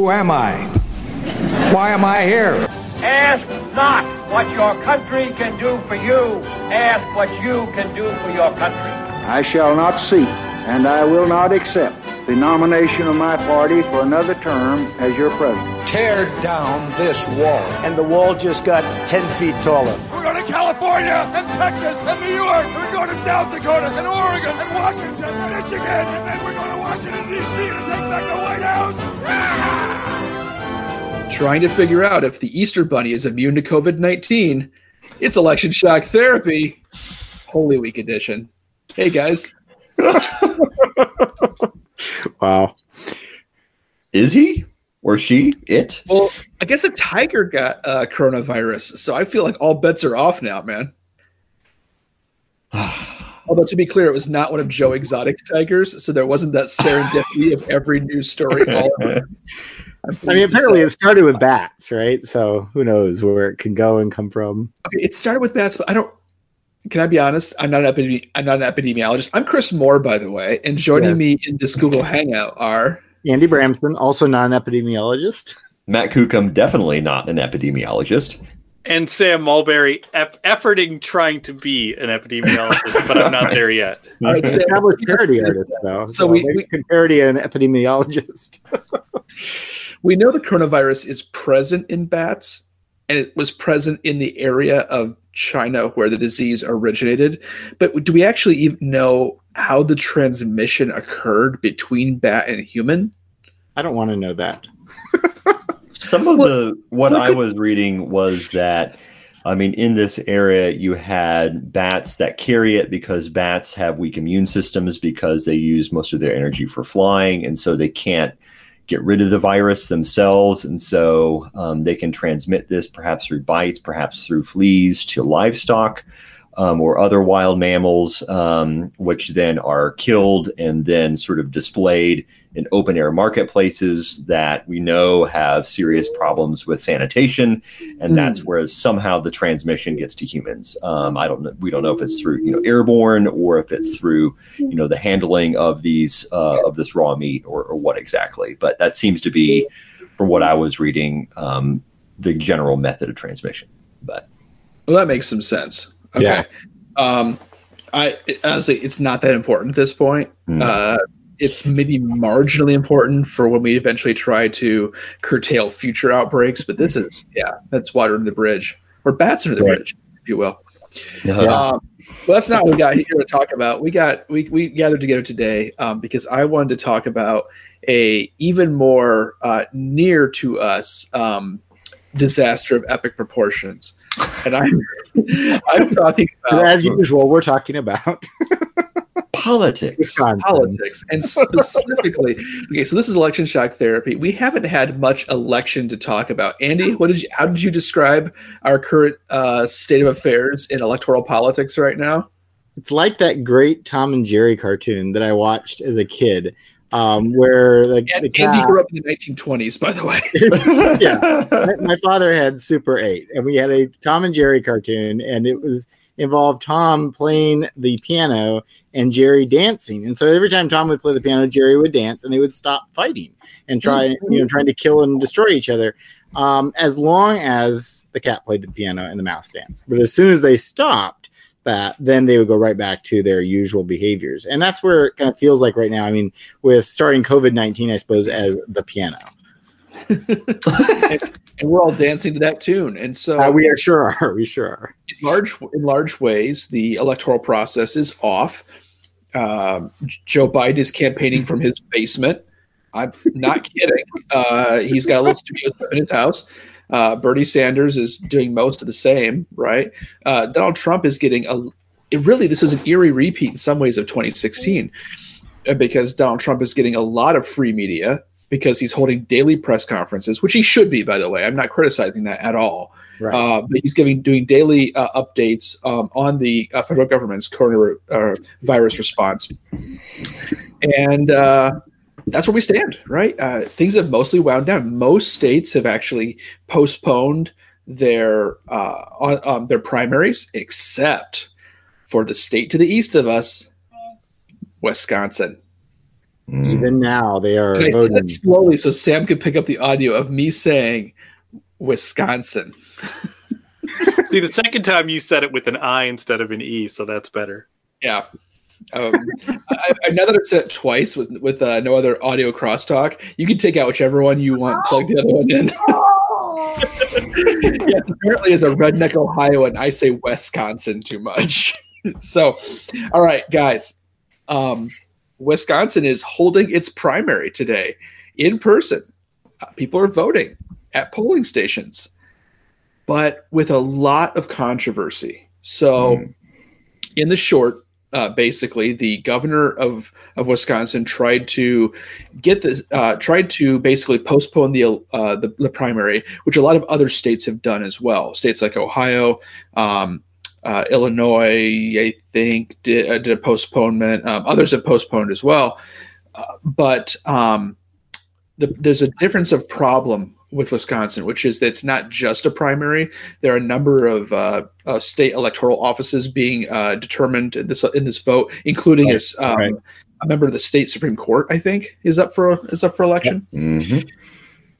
who am I? Why am I here? Ask not what your country can do for you. Ask what you can do for your country. I shall not seek, and I will not accept, the nomination of my party for another term as your president. Tear down this wall. And the wall just got 10 feet taller. We're going to California and Texas and New York. We're going to South Dakota and Oregon and Washington and Michigan. And then we're going to Washington, D.C. to take back the White House. Ah! Trying to figure out if the Easter Bunny is immune to COVID-19. It's election shock therapy. Holy Week edition. Hey, guys. Wow. Is he or she it? Well, I guess a tiger got coronavirus, so I feel like all bets are off now, man. Although, to be clear, it was not one of Joe Exotic's tigers, so there wasn't that serendipity of every news story all over. I mean, apparently it started with bats, right? So who knows where it can go and come from. Okay, it started with bats, but I don't... Can I be honest? I'm not an epidemiologist. I'm Chris Moore, by the way, and joining me in this Google Hangout are... Andy Bramson, also not an epidemiologist. Matt Kukum, definitely not an epidemiologist. And Sam Mulberry, efforting trying to be an epidemiologist, but I'm not there yet. All right, Sam, that was parody artist, though. So we can parody an epidemiologist. We know the coronavirus is present in bats, and it was present in the area of China where the disease originated, but do we actually even know how the transmission occurred between bat and human? I don't want to know that. I was reading was that, I mean, in this area you had bats that carry it because bats have weak immune systems because they use most of their energy for flying, and so they can't get rid of the virus themselves, and so they can transmit this perhaps through bites, perhaps through fleas to livestock or other wild mammals, which then are killed and then sort of displayed in open air marketplaces that we know have serious problems with sanitation, and that's where somehow the transmission gets to humans. I don't know. We don't know if it's through airborne or if it's through the handling of these of this raw meat or what exactly. But that seems to be, from what I was reading, the general method of transmission. But that makes some sense. Okay. Yeah. Honestly, it's not that important at this point. No. It's maybe marginally important for when we eventually try to curtail future outbreaks, but this is, that's water under the bridge, or bats under the bridge, if you will. No. Well, that's not what we got here to talk about. We gathered together today because I wanted to talk about a even more near to us disaster of epic proportions. And I'm talking about... As usual, we're talking about... Politics, and specifically, okay. So this is election shock therapy. We haven't had much election to talk about. Andy, how did you describe our current state of affairs in electoral politics right now? It's like that great Tom and Jerry cartoon that I watched as a kid, where Andy grew up in the 1920s, by the way. My father had Super 8, and we had a Tom and Jerry cartoon, and it was involved Tom playing the piano and Jerry dancing. And so every time Tom would play the piano, Jerry would dance, and they would stop fighting and trying to kill and destroy each other, as long as the cat played the piano and the mouse danced. But as soon as they stopped that, then they would go right back to their usual behaviors. And that's where it kind of feels like right now. I mean, with starting COVID-19, I suppose, as the piano. And we're all dancing to that tune, and so we sure are. In large ways, the electoral process is off. Joe Biden is campaigning from his basement. I'm not kidding. He's got a little studio in his house. Bernie Sanders is doing most of the same, right? Donald Trump is getting this is an eerie repeat in some ways of 2016, because Donald Trump is getting a lot of free media, because he's holding daily press conferences, which he should be, by the way. I'm not criticizing that at all. Right. But he's doing daily updates on the federal government's coronavirus response. And that's where we stand, right? Things have mostly wound down. Most states have actually postponed their primaries, except for the state to the east of us, Wisconsin. Even now, they are voting. I said slowly so Sam could pick up the audio of me saying Wisconsin. See, the second time you said it with an I instead of an E, so that's better. Yeah. I now that I've said it twice with no other audio crosstalk, you can take out whichever one you want, plug the other one in. Yes, apparently as a redneck Ohioan, I say Wisconsin too much. So, all right, guys. Wisconsin is holding its primary today in person. People are voting at polling stations, but with a lot of controversy. So in the short, basically the governor of Wisconsin tried to get this, tried to basically postpone the primary, which a lot of other states have done as well. States like Ohio, Illinois, I think, did a postponement. Others have postponed as well. There's a difference of problem with Wisconsin, which is that it's not just a primary. There are a number of state electoral offices being determined in this vote, including a member of the state Supreme Court, I think, is up for election. Mm-hmm.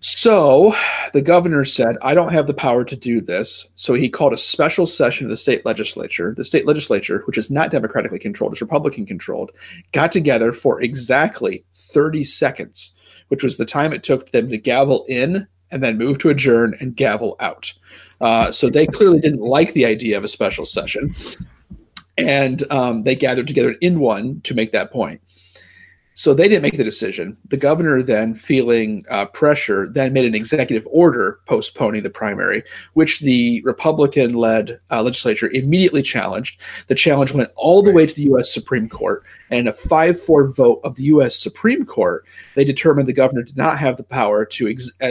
So the governor said, I don't have the power to do this. So he called a special session of the state legislature. The state legislature, which is not democratically controlled, it's Republican controlled, got together for exactly 30 seconds, which was the time it took them to gavel in and then move to adjourn and gavel out. So they clearly didn't like the idea of a special session. And they gathered together in one to make that point. So they didn't make the decision. The governor then, feeling pressure, then made an executive order postponing the primary, which the Republican-led legislature immediately challenged. The challenge went all the way to the U.S. Supreme Court, and in a 5-4 vote of the U.S. Supreme Court, they determined the governor did not have the power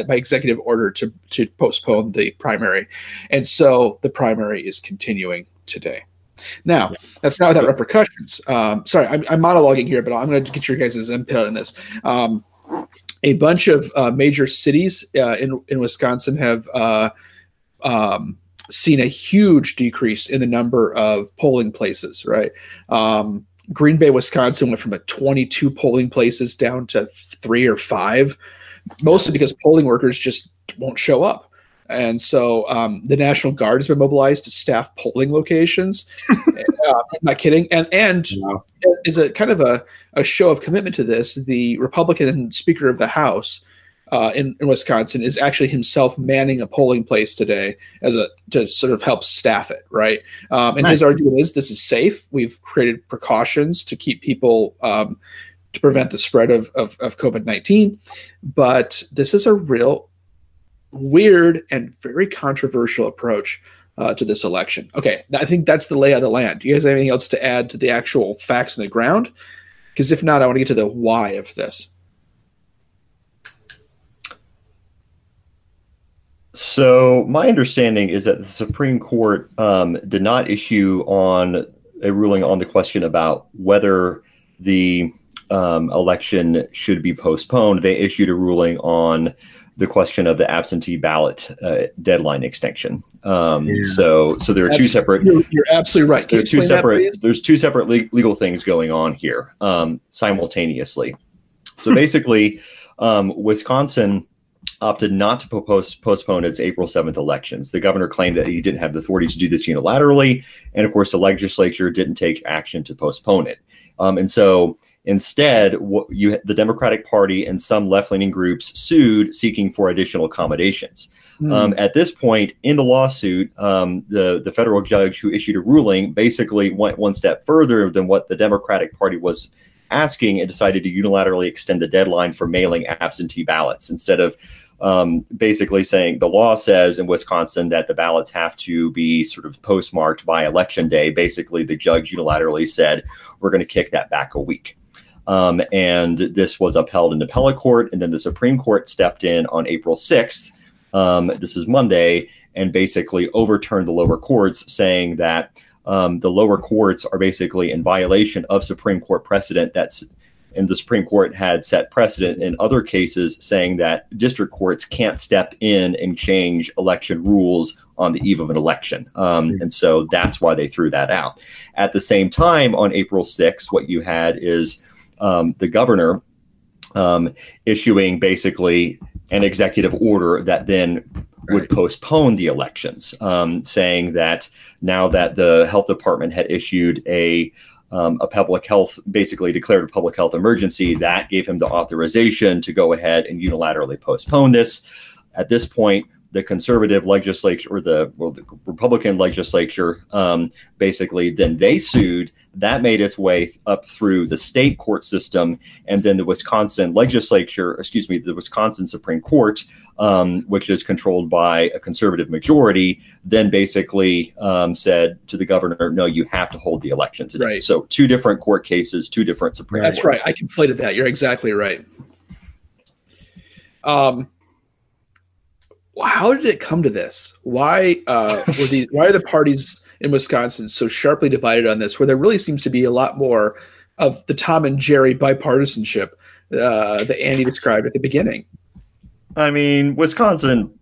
by executive order to postpone the primary. And so the primary is continuing today. Now, that's not without repercussions. Sorry, I'm monologuing here, but I'm going to get your guys' input on this. A bunch of major cities in Wisconsin have seen a huge decrease in the number of polling places, right? Green Bay, Wisconsin went from 22 polling places down to 3 or 5, mostly because polling workers just won't show up. And so the National Guard has been mobilized to staff polling locations. I'm not kidding. And as a kind of a show of commitment to this, the Republican Speaker of the House in Wisconsin is actually himself manning a polling place today to sort of help staff it, right? His argument is this is safe. We've created precautions to keep people to prevent the spread of COVID-19. But this is a real weird and very controversial approach to this election. Okay, I think that's the lay of the land. Do you guys have anything else to add to the actual facts on the ground? Because if not, I want to get to the why of this. So my understanding is that the Supreme Court did not issue on a ruling on the question about whether the election should be postponed. They issued a ruling on the question of the absentee ballot deadline extension. So there are two separate. You're absolutely right. There's two separate legal things going on here simultaneously. So basically, Wisconsin opted not to postpone its April 7th elections. The governor claimed that he didn't have the authority to do this unilaterally, and of course, the legislature didn't take action to postpone it. And so, instead, the Democratic Party and some left-leaning groups sued, seeking for additional accommodations. At this point in the lawsuit, the federal judge who issued a ruling basically went one step further than what the Democratic Party was asking and decided to unilaterally extend the deadline for mailing absentee ballots instead of basically saying the law says in Wisconsin that the ballots have to be sort of postmarked by election day. Basically, the judge unilaterally said, we're going to kick that back a week. And this was upheld in appellate court. And then the Supreme Court stepped in on April 6th. This is Monday, and basically overturned the lower courts, saying that the lower courts are basically in violation of Supreme Court precedent. And the Supreme Court had set precedent in other cases saying that district courts can't step in and change election rules on the eve of an election. And so that's why they threw that out. At the same time, on April 6th, what you had is the governor issuing basically an executive order that then would postpone the elections, saying that now that the health department had issued a public health, basically declared a public health emergency, that gave him the authorization to go ahead and unilaterally postpone this. At this point, the conservative legislature, or the Republican legislature, basically then they sued. That made its way up through the state court system, and then the Wisconsin legislature, the Wisconsin Supreme Court, which is controlled by a conservative majority, then basically said to the governor, no, you have to hold the election today. Right. So two different court cases, two different Supreme Courts. That's right. I conflated that. You're exactly right. How did it come to this? Why are the parties in Wisconsin so sharply divided on this, where there really seems to be a lot more of the Tom and Jerry bipartisanship that Andy described at the beginning? I mean, Wisconsin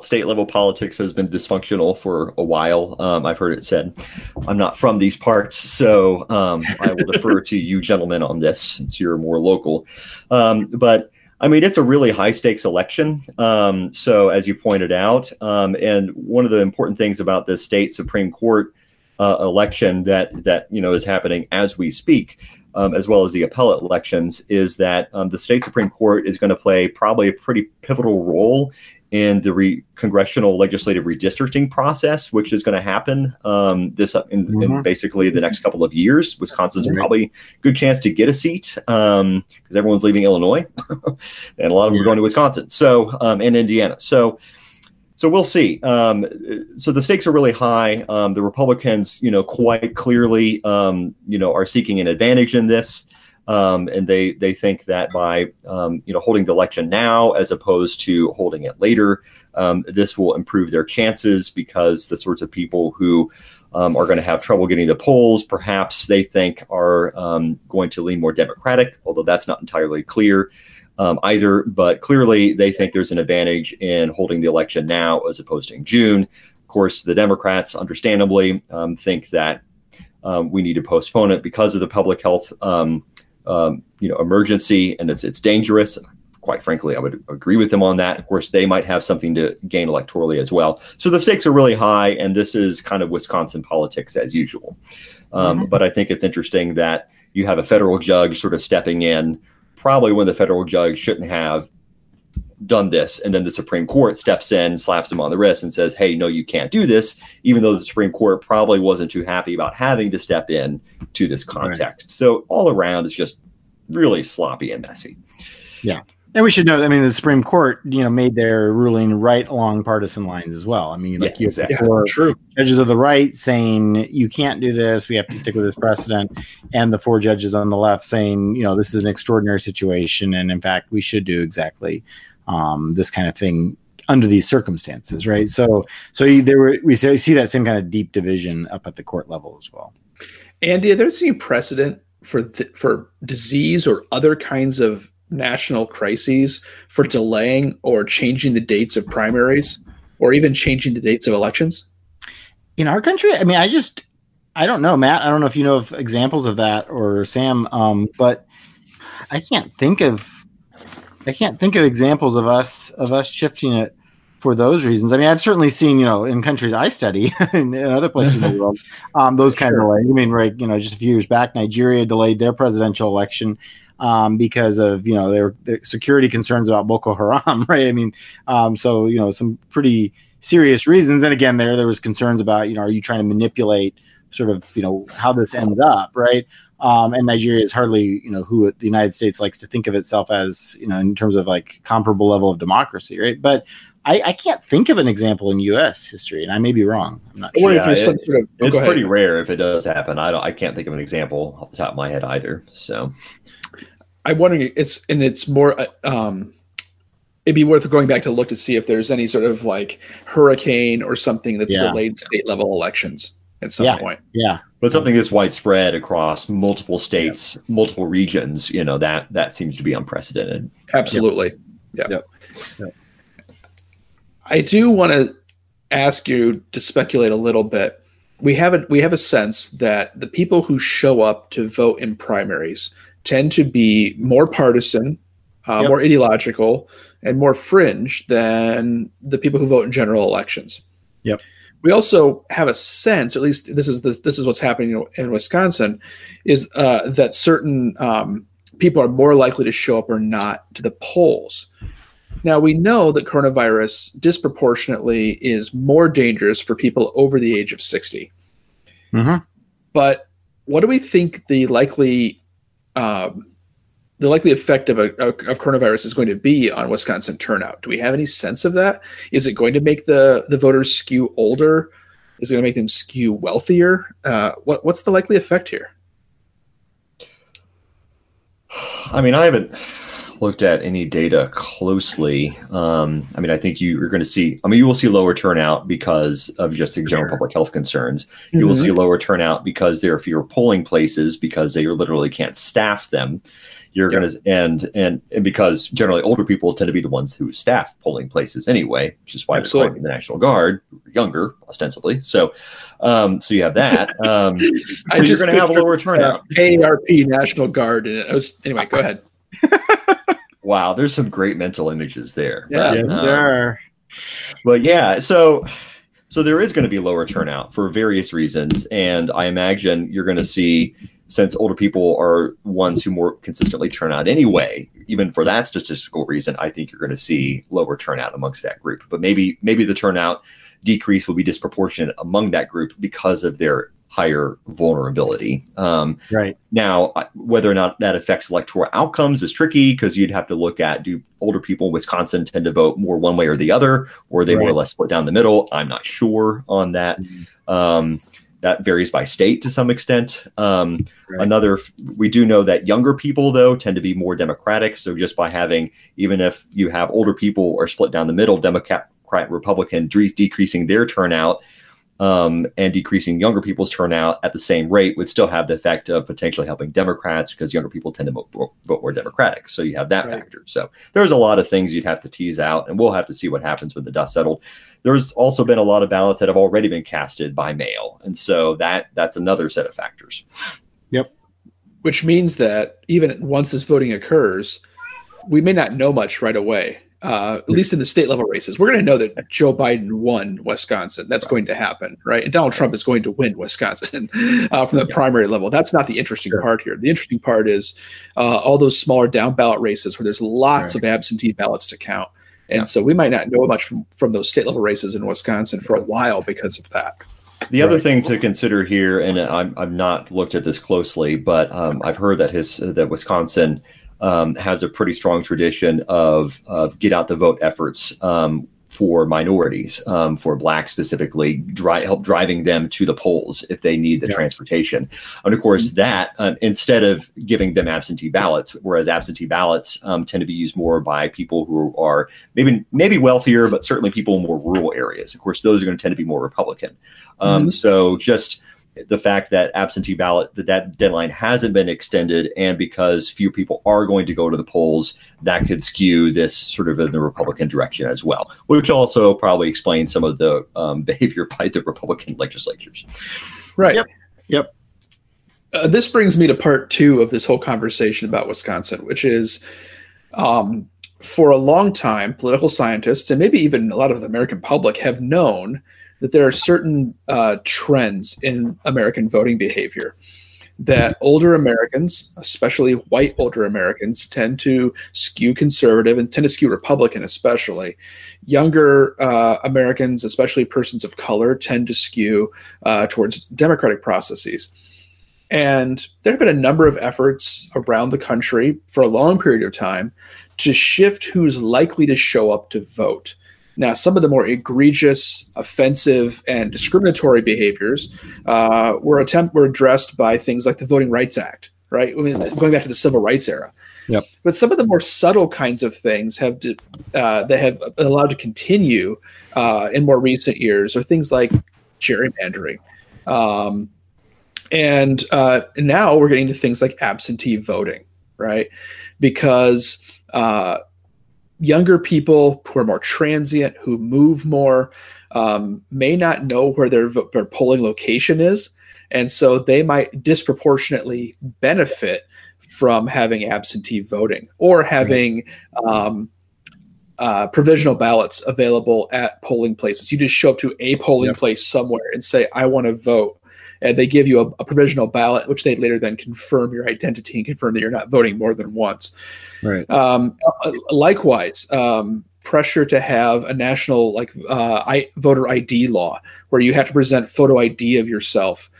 state level politics has been dysfunctional for a while. I've heard it said. I'm not from these parts, so I will defer to you gentlemen on this, since you're more local. But I mean, it's a really high stakes election. So as you pointed out, and one of the important things about this state Supreme Court election that is happening as we speak, as well as the appellate elections, is that the state Supreme Court is going to play probably a pretty pivotal role in the congressional legislative redistricting process, which is going to happen in basically the next couple of years. Wisconsin's probably a good chance to get a seat because everyone's leaving Illinois and a lot of them are going to Wisconsin. So, and Indiana. So we'll see. So the stakes are really high. The Republicans, quite clearly, are seeking an advantage in this. And they think that by, holding the election now as opposed to holding it later, this will improve their chances, because the sorts of people who are going to have trouble getting the polls, perhaps they think are going to lean more Democratic, although that's not entirely clear either. But clearly, they think there's an advantage in holding the election now as opposed to in June. Of course, the Democrats, understandably, think that we need to postpone it because of the public health emergency, and it's dangerous. Quite frankly, I would agree with them on that. Of course, they might have something to gain electorally as well. So the stakes are really high, and this is kind of Wisconsin politics as usual. But I think it's interesting that you have a federal judge sort of stepping in, probably when the federal judge shouldn't have done this, and then the Supreme Court steps in, slaps him on the wrist, and says, hey, no, you can't do this, even though the Supreme Court probably wasn't too happy about having to step in to this context. Right. So all around, it's just really sloppy and messy. Yeah. And we should know, I mean, the Supreme Court, made their ruling right along partisan lines as well. I mean, like you said, true. Judges of the right saying, you can't do this, we have to stick with this precedent. And the four judges on the left saying, this is an extraordinary situation. And in fact, we should do exactly this kind of thing under these circumstances, right? So we see that same kind of deep division up at the court level as well. Andy, there's any precedent for disease or other kinds of national crises for delaying or changing the dates of primaries, or even changing the dates of elections in our country? I mean, I don't know, Matt. I don't know if you know of examples of that, or Sam, but I can't think of. examples of us shifting it for those reasons. I mean, I've certainly seen, in countries I study and other places in the world, those kind of delays. I mean, right, just a few years back, Nigeria delayed their presidential election because of, their security concerns about Boko Haram, right? I mean, so, some pretty serious reasons. And again, there was concerns about, are you trying to manipulate sort of, how this ends up, right? And Nigeria is hardly, who the United States likes to think of itself as, in terms of like comparable level of democracy, right? But I can't think of an example in U.S. history, and I may be wrong. I'm not sure. It's pretty rare if it does happen. I can't think of an example off the top of my head either. So I'm wondering, it's more. It'd be worth going back to look to see if there's any sort of like hurricane or something that's delayed state level elections at some point. Yeah. But something that's widespread across multiple states, multiple regions, that seems to be unprecedented. Absolutely. Yeah. I do want to ask you to speculate a little bit. We have a sense that the people who show up to vote in primaries tend to be more partisan, more ideological, and more fringe than the people who vote in general elections. Yep. We also have a sense, or at least this is what's happening in Wisconsin, is that certain people are more likely to show up or not to the polls. Now, we know that coronavirus disproportionately is more dangerous for people over the age of 60. Mm-hmm. But what do we think the likely effect of coronavirus is going to be on Wisconsin turnout? Do we have any sense of that? Is it going to make the voters skew older? Is it going to make them skew wealthier? What's the likely effect here? I mean, I haven't looked at any data closely. I mean, I think you're going to see, I mean, you will see lower turnout because of just the general public health concerns. You will see lower turnout because there are fewer polling places because they literally can't staff them. You're going to, and because generally older people tend to be the ones who staff polling places anyway, which is why they're fighting the National Guard, younger ostensibly. So you have that. So you're going to have a lower turnout. ARP National Guard. Anyway, go ahead. Wow, there's some great mental images there. Yeah, there are. But yeah, so there is going to be lower turnout for various reasons, and I imagine you're going to see, since older people are ones who more consistently turn out anyway, even for that statistical reason, I think you're going to see lower turnout amongst that group. But maybe the turnout decrease will be disproportionate among that group because of their higher vulnerability. Right now, whether or not that affects electoral outcomes is tricky, because you'd have to look at, do older people in Wisconsin tend to vote more one way or the other, or are they more or less split down the middle? I'm not sure on that. That varies by state to some extent. We do know that younger people, though, tend to be more Democratic. So just by having, even if you have older people are split down the middle, Democrat, Republican, decreasing their turnout and decreasing younger people's turnout at the same rate would still have the effect of potentially helping Democrats, because younger people tend to vote more Democratic. So you have that factor. So there's a lot of things you'd have to tease out, and we'll have to see what happens when the dust settled. There's also been a lot of ballots that have already been casted by mail. And so that's another set of factors. Yep. Which means that even once this voting occurs, we may not know much right away. At least in the state level races, we're going to know that Joe Biden won Wisconsin. That's going to happen, right? And Donald Trump is going to win Wisconsin from the primary level. That's not the interesting part here. The interesting part is all those smaller down ballot races where there's lots of absentee ballots to count. And so we might not know much from those state level races in Wisconsin for a while because of that. The other thing to consider here, and I've not looked at this closely, but I've heard that that Wisconsin has a pretty strong tradition of get out the vote efforts for minorities, for blacks specifically, help driving them to the polls if they need the transportation. And of course that, instead of giving them absentee ballots, whereas absentee ballots tend to be used more by people who are maybe wealthier, but certainly people in more rural areas. Of course, those are going to tend to be more Republican. So just the fact that absentee ballot, that deadline hasn't been extended, and because few people are going to go to the polls, that could skew this sort of in the Republican direction as well, which also probably explains some of the behavior by the Republican legislatures. Right. Yep. This brings me to part two of this whole conversation about Wisconsin, which is for a long time, political scientists, and maybe even a lot of the American public, have known that there are certain trends in American voting behavior, that older Americans, especially white older Americans, tend to skew conservative and tend to skew Republican especially. Younger Americans, especially persons of color, tend to skew towards democratic processes. And there have been a number of efforts around the country for a long period of time to shift who's likely to show up to vote. Now, some of the more egregious, offensive, and discriminatory behaviors were addressed by things like the Voting Rights Act, right? I mean, going back to the Civil Rights era. Yep. But some of the more subtle kinds of things that have been allowed to continue in more recent years are things like gerrymandering. And now we're getting to things like absentee voting, right? Because younger people who are more transient, who move more, may not know where their polling location is. And so they might disproportionately benefit from having absentee voting or having provisional ballots available at polling places. You just show up to a polling place somewhere and say, I want to vote. And they give you a provisional ballot, which they later then confirm your identity and confirm that you're not voting more than once. Right. Likewise, pressure to have a national voter ID law where you have to present photo ID of yourself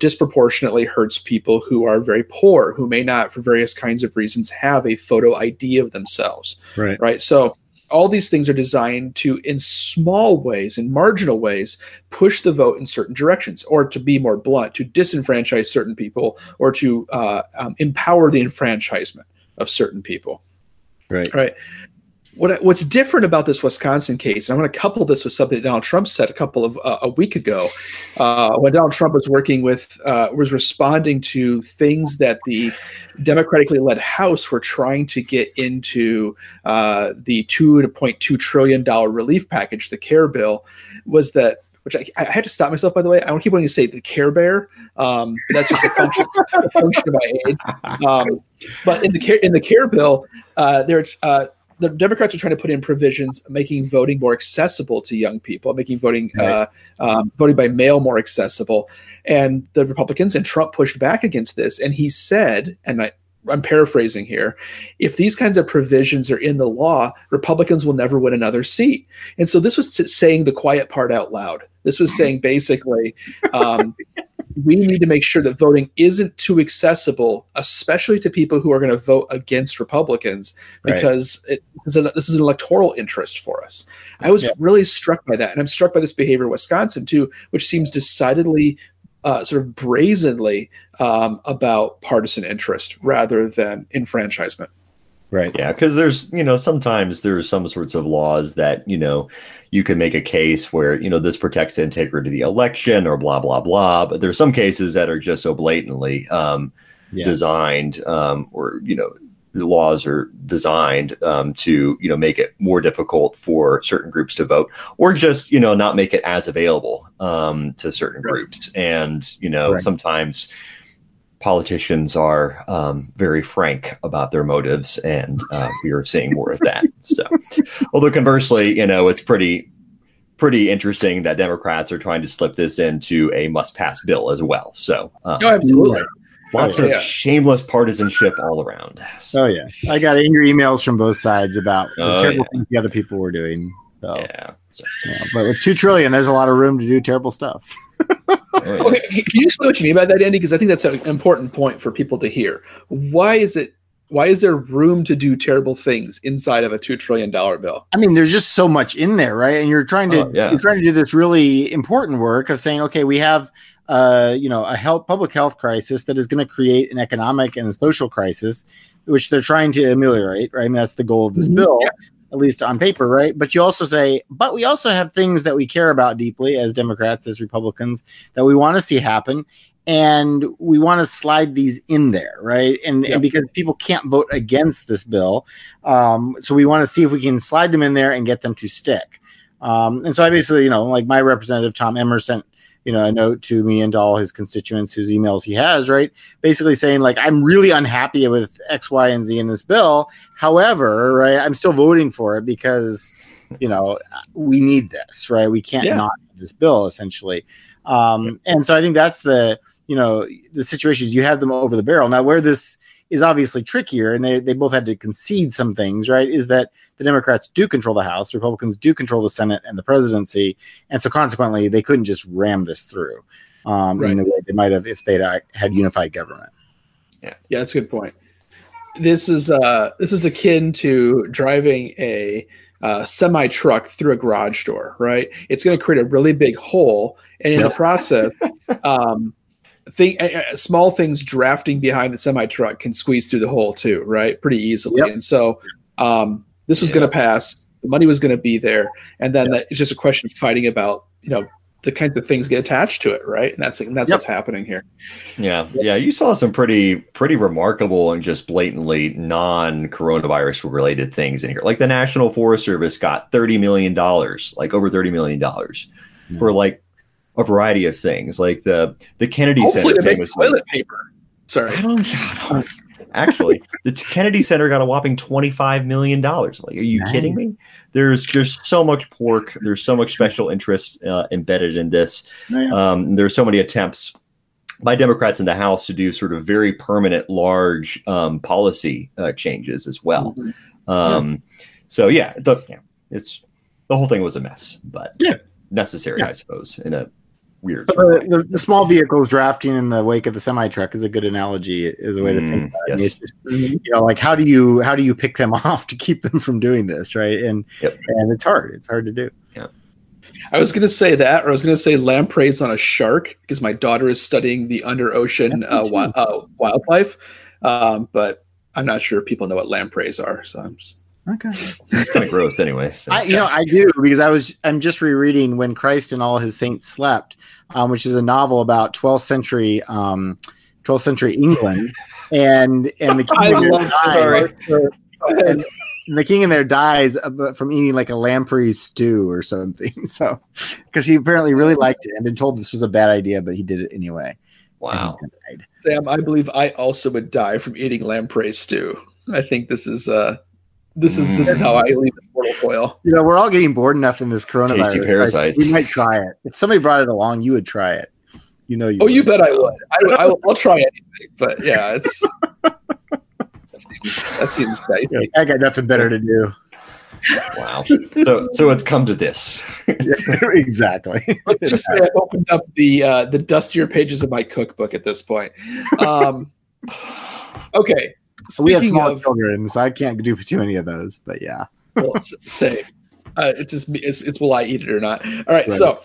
disproportionately hurts people who are very poor, who may not, for various kinds of reasons, have a photo ID of themselves. Right. Right. So all these things are designed to, in small ways, in marginal ways, push the vote in certain directions, or to be more blunt, to disenfranchise certain people, or to empower the enfranchisement of certain people. Right. Right. What's different about this Wisconsin case, and I'm going to couple this with something Donald Trump said a week ago, when Donald Trump was responding to things that the democratically led House were trying to get into the $2.2 trillion relief package, the CARE bill, was that, which I had to stop myself, by the way. I don't keep wanting to say the Care Bear. That's just a function of my age. But in the CARE bill, the Democrats are trying to put in provisions making voting more accessible to young people, making voting by mail more accessible. And the Republicans and Trump pushed back against this. And he said, and I'm paraphrasing here, if these kinds of provisions are in the law, Republicans will never win another seat. And so this was saying the quiet part out loud. This was saying basically, we need to make sure that voting isn't too accessible, especially to people who are going to vote against Republicans, because this is an electoral interest for us. I was really struck by that. And I'm struck by this behavior in Wisconsin, too, which seems decidedly, sort of brazenly about partisan interest rather than enfranchisement. Right. Yeah. Because there's, sometimes there are some sorts of laws that, you can make a case where, this protects the integrity of the election or blah, blah, blah. But there are some cases that are just so blatantly designed the laws are designed to, make it more difficult for certain groups to vote or just, not make it as available to certain groups. And, sometimes politicians are very frank about their motives, and we are seeing more of that. So, although conversely, it's pretty interesting that Democrats are trying to slip this into a must-pass bill as well. So, absolutely, lots of shameless partisanship all around. So. Oh yes, I got angry emails from both sides about the terrible things the other people were doing. So. Yeah. So. Yeah, but with $2 trillion, there's a lot of room to do terrible stuff. Okay, can you explain what you mean by that, Andy? Because I think that's an important point for people to hear. Why is there room to do terrible things inside of a $2 trillion bill? I mean, there's just so much in there, right? And you're trying to do this really important work of saying, okay, we have a public health crisis that is going to create an economic and a social crisis, which they're trying to ameliorate, right? I mean, that's the goal of this bill. Yeah. At least on paper, right? But you also say, but we also have things that we care about deeply as Democrats, as Republicans, that we want to see happen. And we want to slide these in there, right? And because people can't vote against this bill. So we want to see if we can slide them in there and get them to stick. And so I basically, my representative, Tom Emerson, a note to me and to all his constituents whose emails he has, right? Basically saying, I'm really unhappy with X, Y, and Z in this bill. However, right, I'm still voting for it because, we need this, right? We can't not have this bill, essentially. And so I think that's the situation is you have them over the barrel. Now, where this is obviously trickier, and they both had to concede some things, right, is that the Democrats do control the House, Republicans do control the Senate and the presidency, and so consequently, they couldn't just ram this through in the way they might have if they had unified government. Yeah, that's a good point. This is akin to driving a semi truck through a garage door, right? It's going to create a really big hole, and in the process, small things drafting behind the semi truck can squeeze through the hole too, right? Pretty easily. Yep. And so this was going to pass. The money was going to be there, and then it's just a question of fighting about the kinds of things get attached to it, right? And that's what's happening here. Yeah. You saw some pretty remarkable and just blatantly non-coronavirus related things in here. Like the National Forest Service got $30 million, over $30 million for a variety of things, like the Kennedy Center. Hopefully to make toilet paper. Sorry, I don't know. actually. The Kennedy Center got a whopping $25 million. Like, are you kidding me? There's so much pork. There's so much special interest embedded in this. There's so many attempts by Democrats in the House to do sort of very permanent, large policy changes as well. So, it's the whole thing was a mess, but necessary, I suppose, in a weird. The small vehicles drafting in the wake of the semi truck is a good analogy, is a way to think about it. Yes. It's just, you know, like how do you pick them off to keep them from doing this, right? And and it's hard. It's hard to do. Yeah. I was going to say that, or I was going to say lampreys on a shark, because my daughter is studying the under ocean wildlife, but I'm not sure if people know what lampreys are. So I'm just. Okay. It's kind of gross anyway. So. I do, because I'm just rereading When Christ and All His Saints Slept, which is a novel about 12th century England, and the king in there dies from eating like a lamprey stew or something. So, because he apparently really liked it and been told this was a bad idea, but he did it anyway. Wow. Sam, I believe I also would die from eating lamprey stew. I think this is This is how I leave this mortal coil. You know, we're all getting bored enough in this coronavirus. Tasty parasites. We might try it. If somebody brought it along, you would try it. You know, you. Oh, would. You bet I would. I'll try anything. But yeah, it's that seems nice. Yeah, I got nothing better to do. Wow. So it's come to this. Exactly. Let's just say I've opened up the dustier pages of my cookbook at this point. Okay. So we have small children, so I can't do too many of those. But yeah, well, same. It's will I eat it or not? All right. So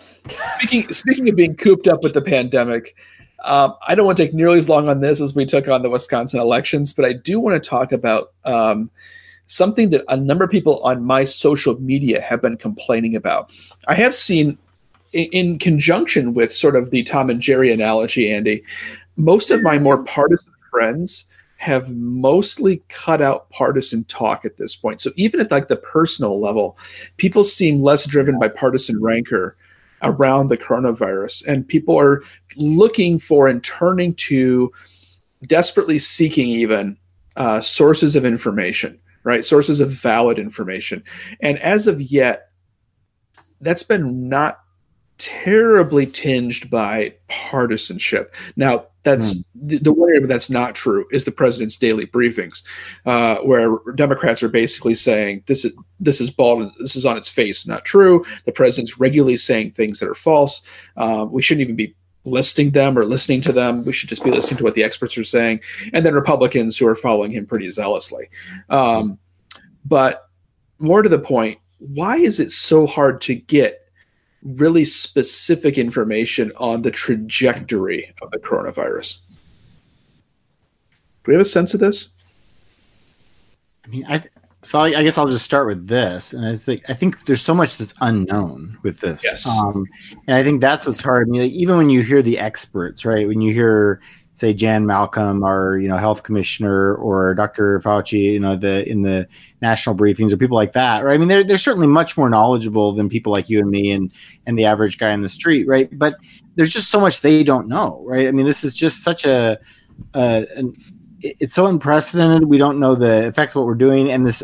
speaking of being cooped up with the pandemic, I don't want to take nearly as long on this as we took on the Wisconsin elections, but I do want to talk about something that a number of people on my social media have been complaining about. I have seen, in conjunction with sort of the Tom and Jerry analogy, Andy, most of my more partisan friends have mostly cut out partisan talk at this point. So even at like the personal level, people seem less driven by partisan rancor around the coronavirus, and people are looking for and turning to, desperately seeking even, sources of information, right? Sources of valid information. And as of yet, that's been not terribly tinged by partisanship. Now, that's the one area that's not true is the president's daily briefings, where Democrats are basically saying this is bald, this is on its face not true. The president's regularly saying things that are false. We shouldn't even be listing them or listening to them. We should just be listening to what the experts are saying. And then Republicans who are following him pretty zealously. But more to the point, why is it so hard to get really specific information on the trajectory of the coronavirus? Do we have a sense of this? I mean, I guess I'll just start with this, and I think there's so much that's unknown with this, and I think that's what's hard. I mean, like, even when you hear the experts, right? When you hear, say, Jan Malcolm, our health commissioner, or Dr. Fauci, in the national briefings, or people like that, right? I mean, they're certainly much more knowledgeable than people like you and me and the average guy on the street, right? But there's just so much they don't know, right? I mean, this is just such it's so unprecedented. We don't know the effects of what we're doing, and this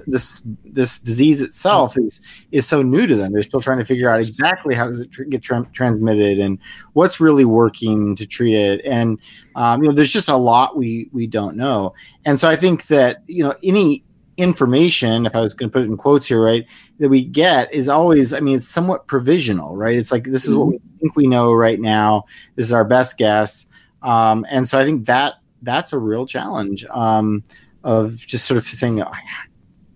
disease itself is so new to them. They're still trying to figure out exactly how does it get transmitted and what's really working to treat it. And there's just a lot we don't know. And so I think that any information, if I was going to put it in quotes here, right, that we get is always, I mean, it's somewhat provisional, right? It's like, this is what we think we know right now. This is our best guess. And so I think that's a real challenge of just sort of saying,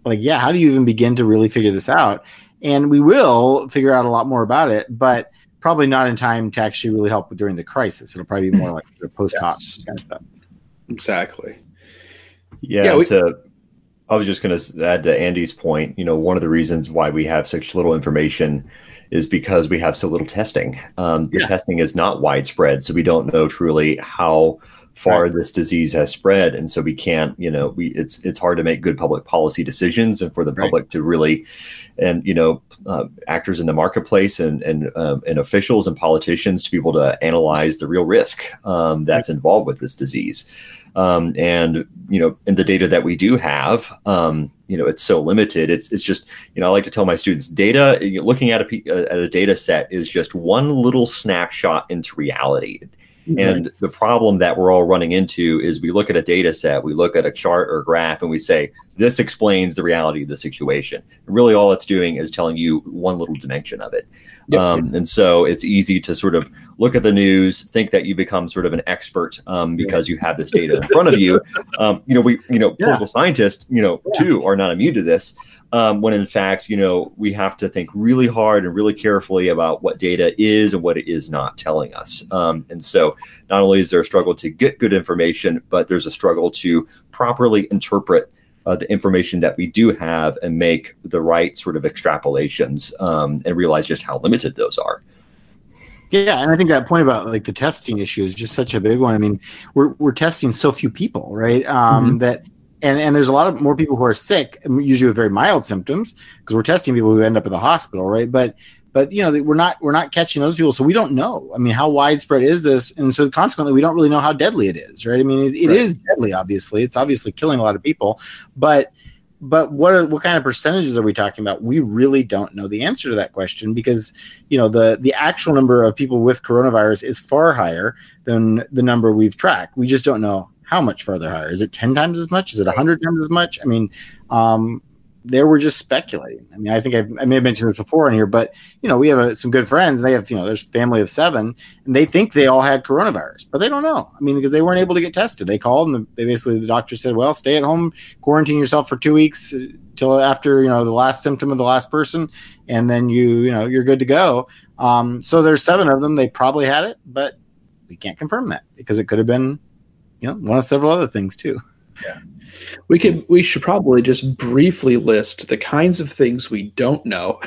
like, yeah, how do you even begin to really figure this out? And we will figure out a lot more about it, but probably not in time to actually really help during the crisis. It'll probably be more like the post hoc kind of stuff. Exactly. I was just going to add to Andy's point. One of the reasons why we have such little information is because we have so little testing. The testing is not widespread, so we don't know truly how far this disease has spread, and so we can't. It's hard to make good public policy decisions, and for the public to really, and actors in the marketplace and officials and politicians to be able to analyze the real risk that's involved with this disease. And, you know, in the data that we do have, you know, it's so limited. It's just, you know, I like to tell my students, data, looking at a data set is just one little snapshot into reality. Mm-hmm. And the problem that we're all running into is we look at a data set, we look at a chart or graph, and we say, this explains the reality of the situation. And really all it's doing is telling you one little dimension of it. Yep. And so it's easy to sort of look at the news, think that you become sort of an expert because you have this data in front of you. You know, political scientists, you know, too, are not immune to this. When in fact, you know, we have to think really hard and really carefully about what data is and what it is not telling us. And so not only is there a struggle to get good information, but there's a struggle to properly interpret the information that we do have and make the right sort of extrapolations and realize just how limited those are. Yeah, and I think that point about like the testing issue is just such a big one. I mean, we're testing so few people, right? That. And there's a lot of more people who are sick, usually with very mild symptoms, because we're testing people who end up at the hospital, right? But you know, we're not catching those people, so we don't know. I mean, how widespread is this? And so consequently, we don't really know how deadly it is, right? I mean, it is deadly, obviously. It's obviously killing a lot of people, but what kind of percentages are we talking about? We really don't know the answer to that question, because you know the actual number of people with coronavirus is far higher than the number we've tracked. We just don't know. How much farther higher? Is it 10 times as much? Is it 100 times as much? I mean, there we're just speculating. I mean, I think I may have mentioned this before on here, but, you know, we have some good friends. They have, you know, there's a family of 7, and they think they all had coronavirus, but they don't know. I mean, because they weren't able to get tested. They called, and the doctor said, well, stay at home, quarantine yourself for 2 weeks till after, you know, the last symptom of the last person, and then, you know, you're good to go. So there's 7 of them. They probably had it, but we can't confirm that because it could have been, you know, one of several other things too. Yeah, we should probably just briefly list the kinds of things we don't know,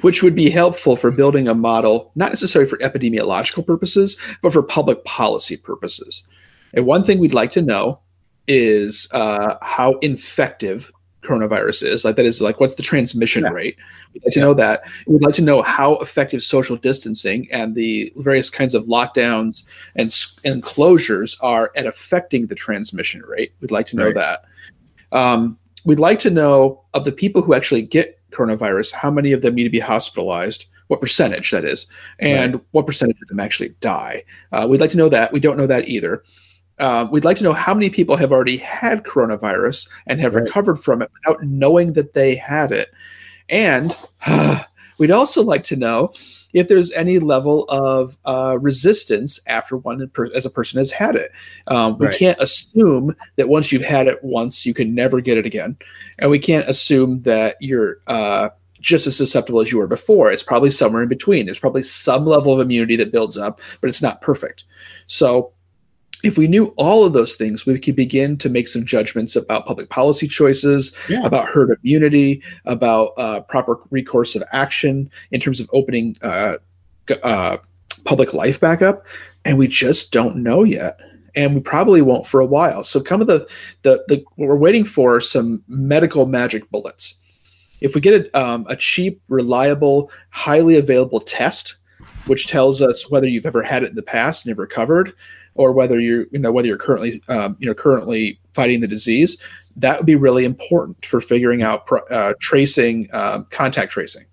which would be helpful for building a model, not necessarily for epidemiological purposes, but for public policy purposes. And one thing we'd like to know is how infective coronavirus is. Like, that is, like, what's the transmission rate? We'd like to know that. We'd like to know how effective social distancing and the various kinds of lockdowns and closures are at affecting the transmission rate. We'd like to know that. We'd like to know, of the people who actually get coronavirus, how many of them need to be hospitalized, what percentage that is, and what percentage of them actually die. We'd like to know that. We don't know that either. We'd like to know how many people have already had coronavirus and have recovered from it without knowing that they had it. And we'd also like to know if there's any level of resistance after one as a person has had it. We can't assume that once you've had it once, you can never get it again. And we can't assume that you're just as susceptible as you were before. It's probably somewhere in between. There's probably some level of immunity that builds up, but it's not perfect. So if we knew all of those things, we could begin to make some judgments about public policy choices, about herd immunity, about proper recourse of action in terms of opening public life back up. And we just don't know yet. And we probably won't for a while. So come to what we're waiting for are some medical magic bullets. If we get a cheap, reliable, highly available test, which tells us whether you've ever had it in the past and have recovered, or whether you're currently currently fighting the disease, that would be really important for figuring out contact tracing.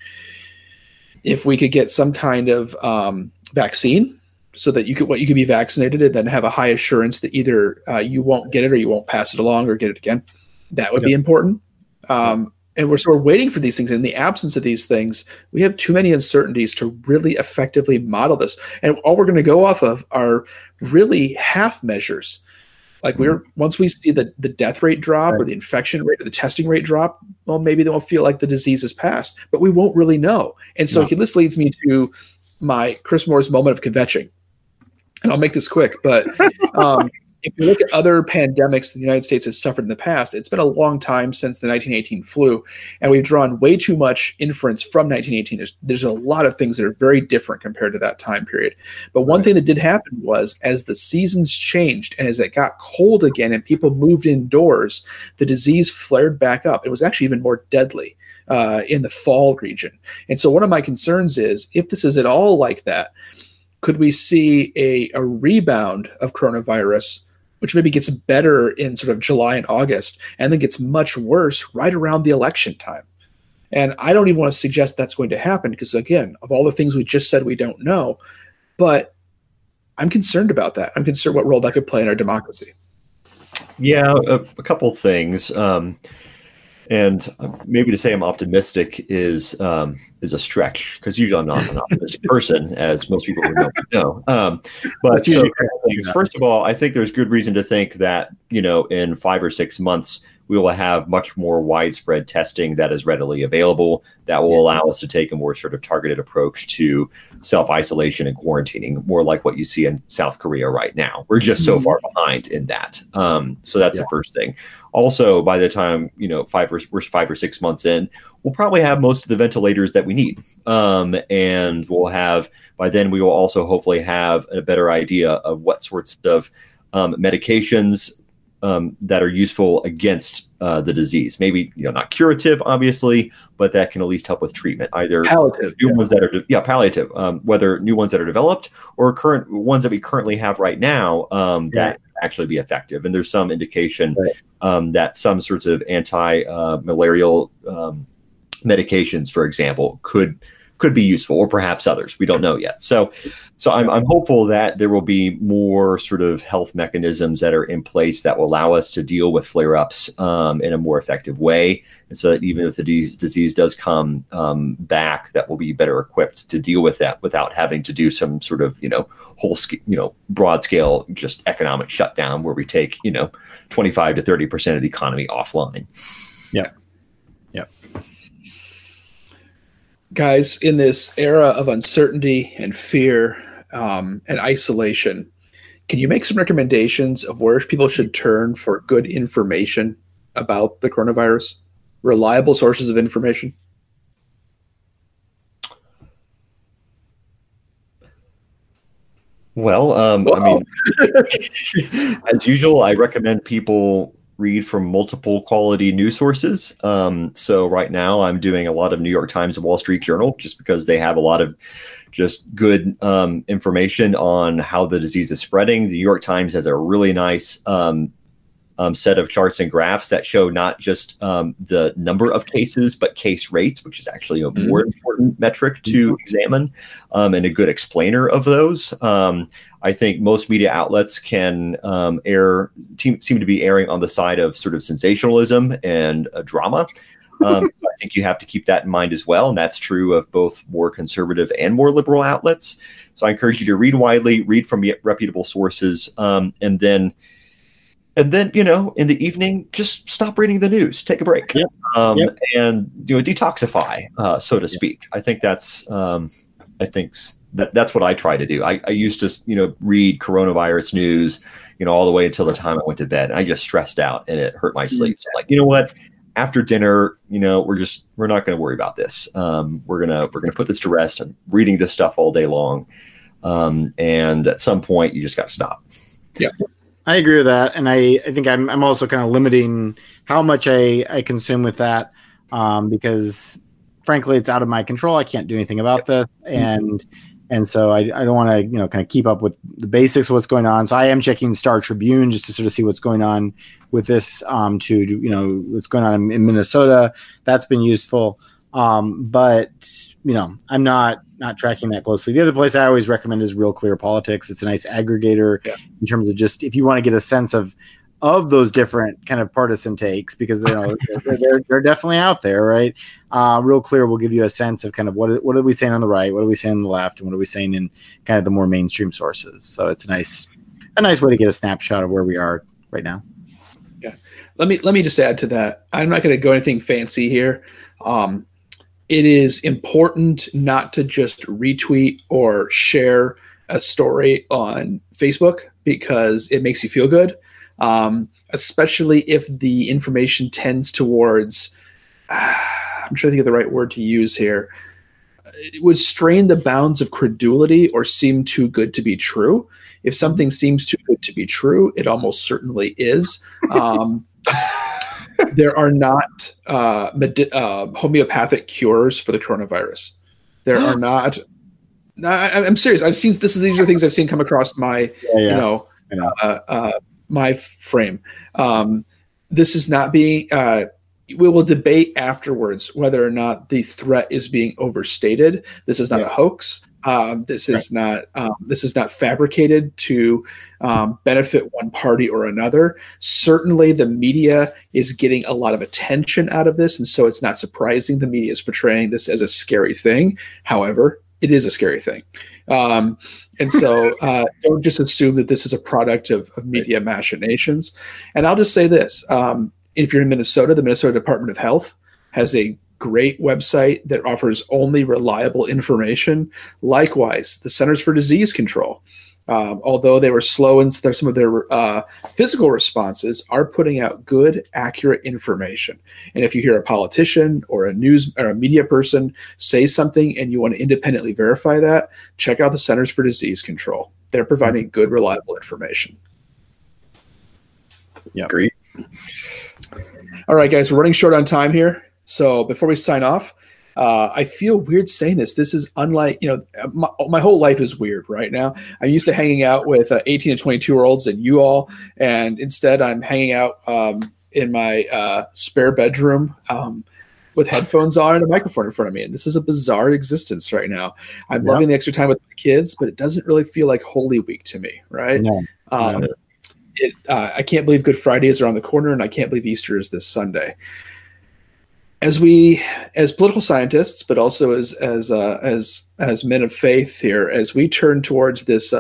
If we could get some kind of vaccine, so that you could be vaccinated and then have a high assurance that either you won't get it or you won't pass it along or get it again, that would be important. And we're sort of waiting for these things. In the absence of these things, we have too many uncertainties to really effectively model this. And all we're going to go off of are really half measures. Like, once we see the death rate drop or the infection rate or the testing rate drop, well, maybe they'll feel like the disease has passed, but we won't really know. And so this leads me to my Chris Moore's moment of kvetching. And I'll make this quick, but if you look at other pandemics the United States has suffered in the past, it's been a long time since the 1918 flu, and we've drawn way too much inference from 1918. There's a lot of things that are very different compared to that time period. But one thing that did happen was, as the seasons changed and as it got cold again and people moved indoors, the disease flared back up. It was actually even more deadly in the fall region. And so one of my concerns is, if this is at all like that, could we see a rebound of coronavirus which maybe gets better in sort of July and August, and then gets much worse right around the election time. And I don't even want to suggest that's going to happen because, again, of all the things we just said, we don't know. But I'm concerned about that. I'm concerned what role that could play in our democracy. Yeah, a couple things. And maybe to say I'm optimistic is a stretch, because usually I'm not an optimistic person, as most people would know. But so, first of all, I think there's good reason to think that, you know, in 5 or 6 months, we will have much more widespread testing that is readily available that will allow us to take a more sort of targeted approach to self-isolation and quarantining, more like what you see in South Korea right now. We're just so far behind in that. So that's the first thing. Also, by the time, you know, we're 5 or 6 months in, we'll probably have most of the ventilators that we need. And we'll have, by then, we will also hopefully have a better idea of what sorts of medications that are useful against the disease. Maybe, you know, not curative, obviously, but that can at least help with treatment. Either palliative, new ones that are palliative, whether new ones that are developed or current ones that we currently have right now, that actually be effective. And there's some indication that some sorts of anti-malarial medications, for example, could be useful, or perhaps others. We don't know yet. So I'm hopeful that there will be more sort of health mechanisms that are in place that will allow us to deal with flare-ups in a more effective way. And so that even if the disease does come back, that we'll be better equipped to deal with that without having to do some sort of, you know, broad scale, just economic shutdown where we take, you know, 25 to 30% of the economy offline. Yeah. Yeah. Guys, in this era of uncertainty and fear and isolation, can you make some recommendations of where people should turn for good information about the coronavirus? Reliable sources of information? Well, I mean, as usual, I recommend people read from multiple quality news sources. So right now I'm doing a lot of New York Times and Wall Street Journal, just because they have a lot of just good information on how the disease is spreading. The New York Times has a really nice set of charts and graphs that show not just the number of cases, but case rates, which is actually a more important metric to examine, and a good explainer of those. I think most media outlets can seem to be erring on the side of sort of sensationalism and drama. So I think you have to keep that in mind as well. And that's true of both more conservative and more liberal outlets. So I encourage you to read widely, read from reputable sources, and then, you know, in the evening, just stop reading the news, take a break, and, you know, detoxify, so to speak. I think that's what I try to do. I used to, you know, read coronavirus news, you know, all the way until the time I went to bed, and I just stressed out and it hurt my sleep. So, like, you know what, after dinner, you know, we're not going to worry about this. We're going to put this to rest. I'm reading this stuff all day long. And at some point you just got to stop. Yeah. I agree with that, and I think I'm also kind of limiting how much I consume with that, because frankly it's out of my control. I can't do anything about this, and so I don't want to, you know, kind of keep up with the basics of what's going on. So I am checking Star Tribune just to sort of see what's going on with this, to, you know, what's going on in Minnesota. That's been useful, but, you know, I'm not tracking that closely. The other place I always recommend is Real Clear Politics. It's a nice aggregator in terms of just if you want to get a sense of those different kind of partisan takes, because they know they're definitely out there, right? Real Clear will give you a sense of kind of what are we saying on the right, what are we saying on the left, and what are we saying in kind of the more mainstream sources. So it's a nice way to get a snapshot of where we are right now. Yeah, let me just add to that. I'm not going to go anything fancy here. It is important not to just retweet or share a story on Facebook because it makes you feel good, especially if the information tends towards, I'm trying to think of the right word to use here, it would strain the bounds of credulity or seem too good to be true. If something seems too good to be true, it almost certainly is. There are not homeopathic cures for the coronavirus. There are not. No, I'm serious. These are things I've seen come across my, you know, my frame. This is not being, we will debate afterwards whether or not the threat is being overstated. This is not a hoax. This is not fabricated to benefit one party or another. Certainly the media is getting a lot of attention out of this, and so it's not surprising the media is portraying this as a scary thing. However, it is a scary thing. And so don't just assume that this is a product of media machinations. And I'll just say this. If you're in Minnesota, the Minnesota Department of Health has a great website that offers only reliable information. Likewise, the Centers for Disease Control, although they were slow in some of their physical responses, are putting out good, accurate information. And if you hear a politician or a news or a media person say something and you want to independently verify that, check out the Centers for Disease Control. They're providing good, reliable information. Yeah. Great. All right, guys, we're running short on time here. So before we sign off, I feel weird saying this. This is unlike, you know, my whole life is weird right now. I'm used to hanging out with 18 and 22-year-olds and you all, and instead I'm hanging out in my spare bedroom with headphones on and a microphone in front of me. And this is a bizarre existence right now. I'm loving the extra time with my kids, but it doesn't really feel like Holy Week to me, right? No. I can't believe Good Friday is around the corner, and I can't believe Easter is this Sunday. As political scientists, but also as men of faith here, as we turn towards this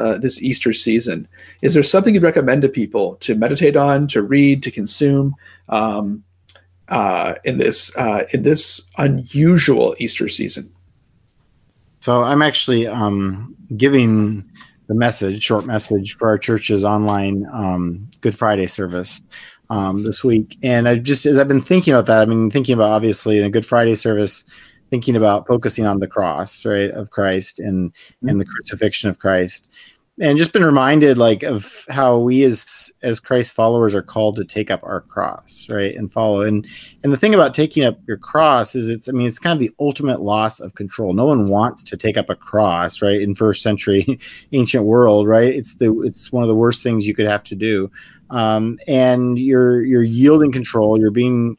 Easter season, is there something you'd recommend to people to meditate on, to read, to consume in this unusual Easter season? So I'm actually giving the short message for our church's online Good Friday service this week. And as I've been thinking about that, I've been thinking about, obviously, in a Good Friday service, thinking about focusing on the cross, right, of Christ and the crucifixion of Christ. And just been reminded, like, of how we as Christ followers are called to take up our cross, right, and follow. And the thing about taking up your cross is it's kind of the ultimate loss of control. No one wants to take up a cross, right, in first century ancient world, right? It's one of the worst things you could have to do. And you're yielding control. You're being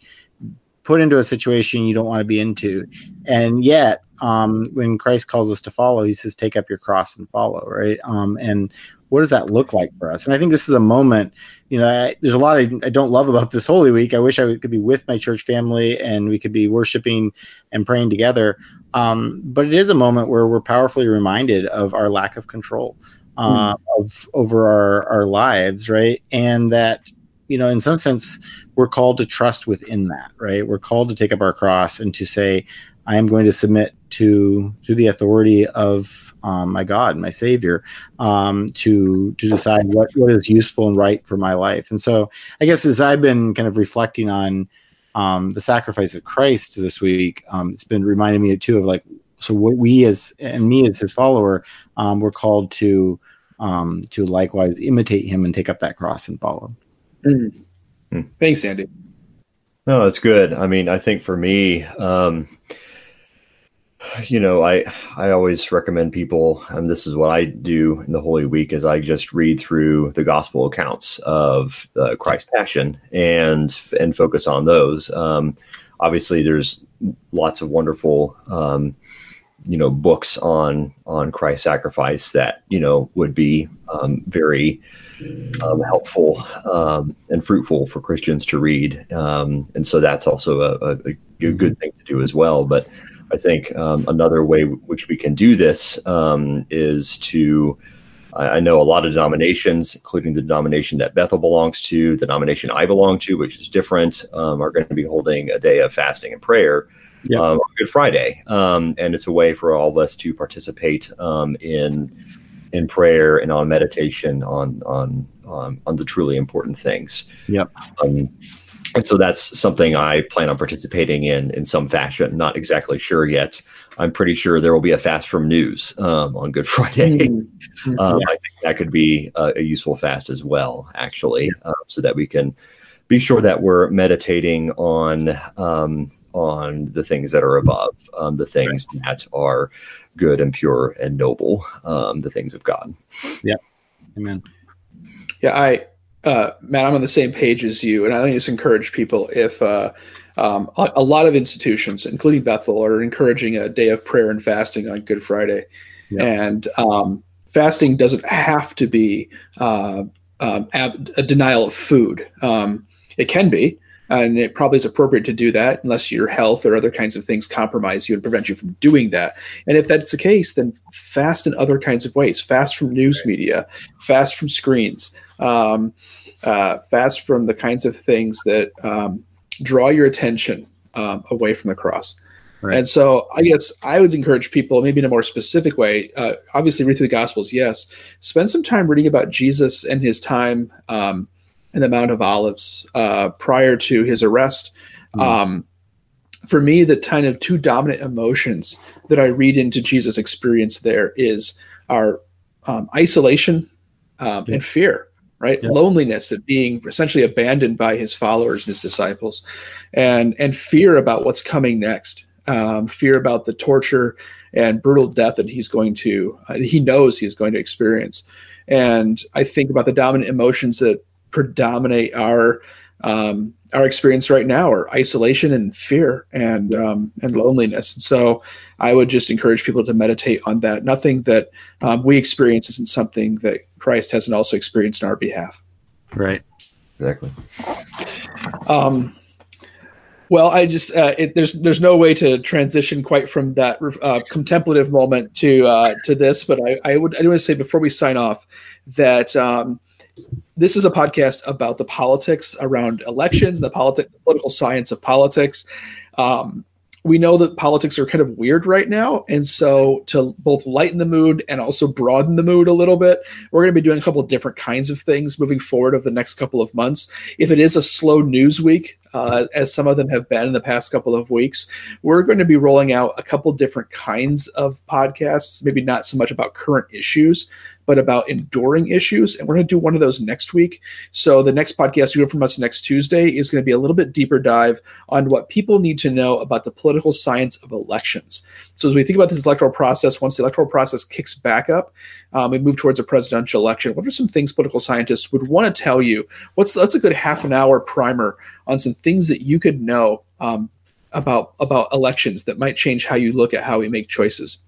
put into a situation you don't want to be into. And yet, when Christ calls us to follow, he says, take up your cross and follow, right? And what does that look like for us? And I think this is a moment, you know, there's a lot I don't love about this Holy Week. I wish I could be with my church family and we could be worshiping and praying together. But it is a moment where we're powerfully reminded of our lack of control over our lives, right? And that, you know, in some sense, we're called to trust within that, right? We're called to take up our cross and to say, I am going to submit to the authority of my God, my Savior, to decide what is useful and right for my life. And so I guess as I've been kind of reflecting on the sacrifice of Christ this week, it's been reminding me too of, like, so what we me as his follower, we're called to likewise imitate him and take up that cross and follow. Mm-hmm. Thanks, Andy. No, that's good. I mean, I think for me, you know, I always recommend people, and this is what I do in the Holy Week, is I just read through the gospel accounts of Christ's passion and focus on those. Obviously, there's lots of wonderful you know, books on Christ's sacrifice that, you know, would be very helpful and fruitful for Christians to read. And so that's also a good thing to do as well. But I think another way which we can do this is to, I know a lot of denominations, including the denomination that Bethel belongs to, the denomination I belong to, which is different, are going to be holding a day of fasting and prayer. Yeah. On Good Friday. And it's a way for all of us to participate in prayer and on meditation on the truly important things. Yep. And so that's something I plan on participating in some fashion. Not exactly sure yet. I'm pretty sure there will be a fast from news on Good Friday. Mm-hmm. I think that could be a useful fast as well, actually, so that we can be sure that we're meditating on the things that are above, the things that are good and pure and noble, the things of God. Yeah. Amen. Yeah. I, Matt, I'm on the same page as you, and I think it's encourage people if a lot of institutions, including Bethel, are encouraging a day of prayer and fasting on Good Friday. Yeah. And fasting doesn't have to be a denial of food. It can be, and it probably is appropriate to do that unless your health or other kinds of things compromise you and prevent you from doing that. And if that's the case, then fast in other kinds of ways. Fast from news media, fast from screens, fast from the kinds of things that draw your attention away from the cross. Right. And so I guess I would encourage people, maybe in a more specific way, obviously read through the Gospels, yes. Spend some time reading about Jesus and his time in the Mount of Olives prior to his arrest. Mm. For me, the kind of two dominant emotions that I read into Jesus' experience there is our isolation and fear, right? Yeah. Loneliness and being essentially abandoned by his followers and his disciples, and fear about what's coming next. Fear about the torture and brutal death that he knows he's going to experience. And I think about the dominant emotions that predominate our experience right now are isolation and fear and loneliness. And so I would just encourage people to meditate on that. Nothing that we experience isn't something that Christ hasn't also experienced on our behalf. Right. Exactly. Well, I just there's no way to transition quite from that contemplative moment to this, but I do want to say before we sign off that this is a podcast about the politics around elections, the political science of politics. We know that politics are kind of weird right now, and so to both lighten the mood and also broaden the mood a little bit, we're going to be doing a couple of different kinds of things moving forward over the next couple of months. If it is a slow news week, as some of them have been in the past couple of weeks, we're going to be rolling out a couple different kinds of podcasts, maybe not so much about current issues, but about enduring issues. And we're going to do one of those next week. So the next podcast you hear from us next Tuesday is going to be a little bit deeper dive on what people need to know about the political science of elections. So as we think about this electoral process, once the electoral process kicks back up, we move towards a presidential election. What are some things political scientists would want to tell you? That's a good half an hour primer on some things that you could know about elections that might change how you look at how we make choices.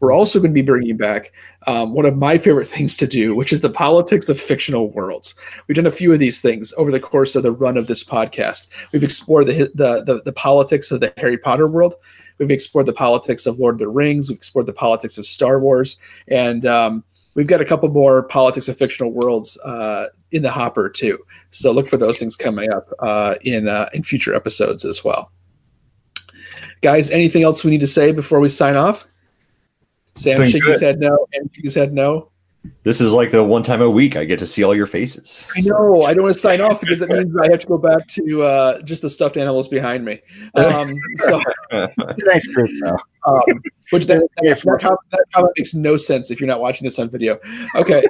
We're also going to be bringing back one of my favorite things to do, which is the politics of fictional worlds. We've done a few of these things over the course of the run of this podcast. We've explored the politics of the Harry Potter world. We've explored the politics of Lord of the Rings. We've explored the politics of Star Wars. And we've got a couple more politics of fictional worlds in the hopper, too. So look for those things coming up in future episodes as well. Guys, anything else we need to say before we sign off? Sam shook his head no, and he's said no. This is like the one time a week I get to see all your faces. I know. I don't want to sign off because it means I have to go back to just the stuffed animals behind me. Nice group, though. Which that comment makes no sense if you're not watching this on video. Okay.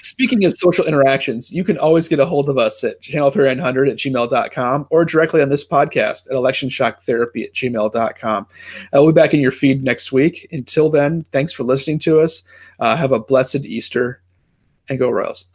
Speaking of social interactions, you can always get a hold of us at channel3900@gmail.com or directly on this podcast at electionshocktherapy@gmail.com. We'll be back in your feed next week. Until then, thanks for listening to us. Have a blessed Easter and go Royals.